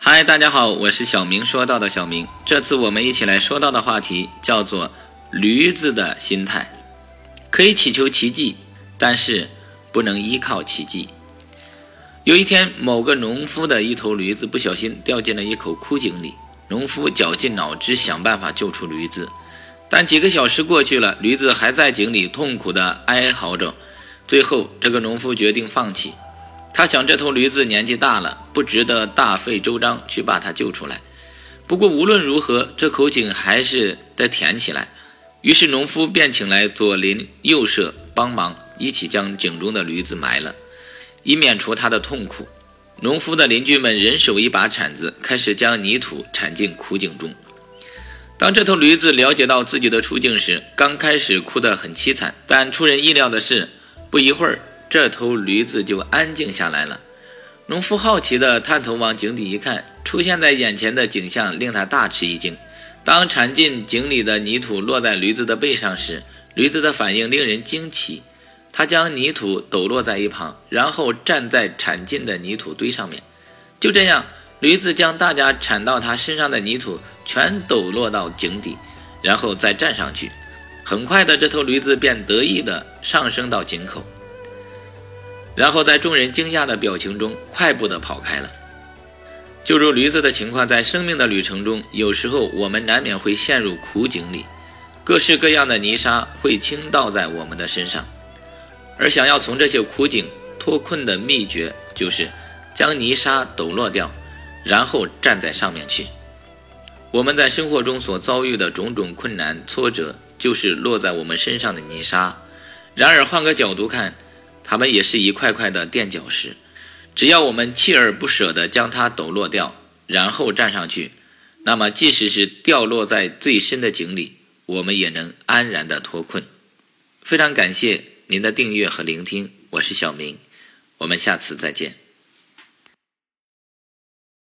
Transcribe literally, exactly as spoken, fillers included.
嗨，大家好，我是小明说道的小明。这次我们一起来说到的话题叫做驴子的心态。可以祈求奇迹，但是不能依靠奇迹。有一天，某个农夫的一头驴子不小心掉进了一口枯井里，农夫绞尽脑汁想办法救出驴子，但几个小时过去了，驴子还在井里痛苦地哀嚎着。最后，这个农夫决定放弃。他想，这头驴子年纪大了，不值得大费周章去把它救出来。不过无论如何，这口井还是得填起来。于是农夫便请来左邻右舍帮忙，一起将井中的驴子埋了，以免除它的痛苦。农夫的邻居们人手一把铲子，开始将泥土铲进苦井中。当这头驴子了解到自己的处境时，刚开始哭得很凄惨，但出人意料的是，不一会儿这头驴子就安静下来了。农夫好奇地探头往井底一看，出现在眼前的景象令他大吃一惊。当铲进井里的泥土落在驴子的背上时，驴子的反应令人惊奇。他将泥土抖落在一旁，然后站在铲进的泥土堆上面。就这样，驴子将大家铲到他身上的泥土全抖落到井底，然后再站上去。很快的，这头驴子便得意地上升到井口，然后在众人惊讶的表情中快步地跑开了。就如驴子的情况，在生命的旅程中，有时候我们难免会陷入苦井里，各式各样的泥沙会倾倒在我们的身上。而想要从这些苦井脱困的秘诀，就是将泥沙抖落掉，然后站在上面去。我们在生活中所遭遇的种种困难挫折，就是落在我们身上的泥沙。然而换个角度看，它们也是一块块的垫脚石，只要我们锲而不舍地将它抖落掉，然后站上去，那么即使是掉落在最深的井里，我们也能安然地脱困。非常感谢您的订阅和聆听，我是小明，我们下次再见。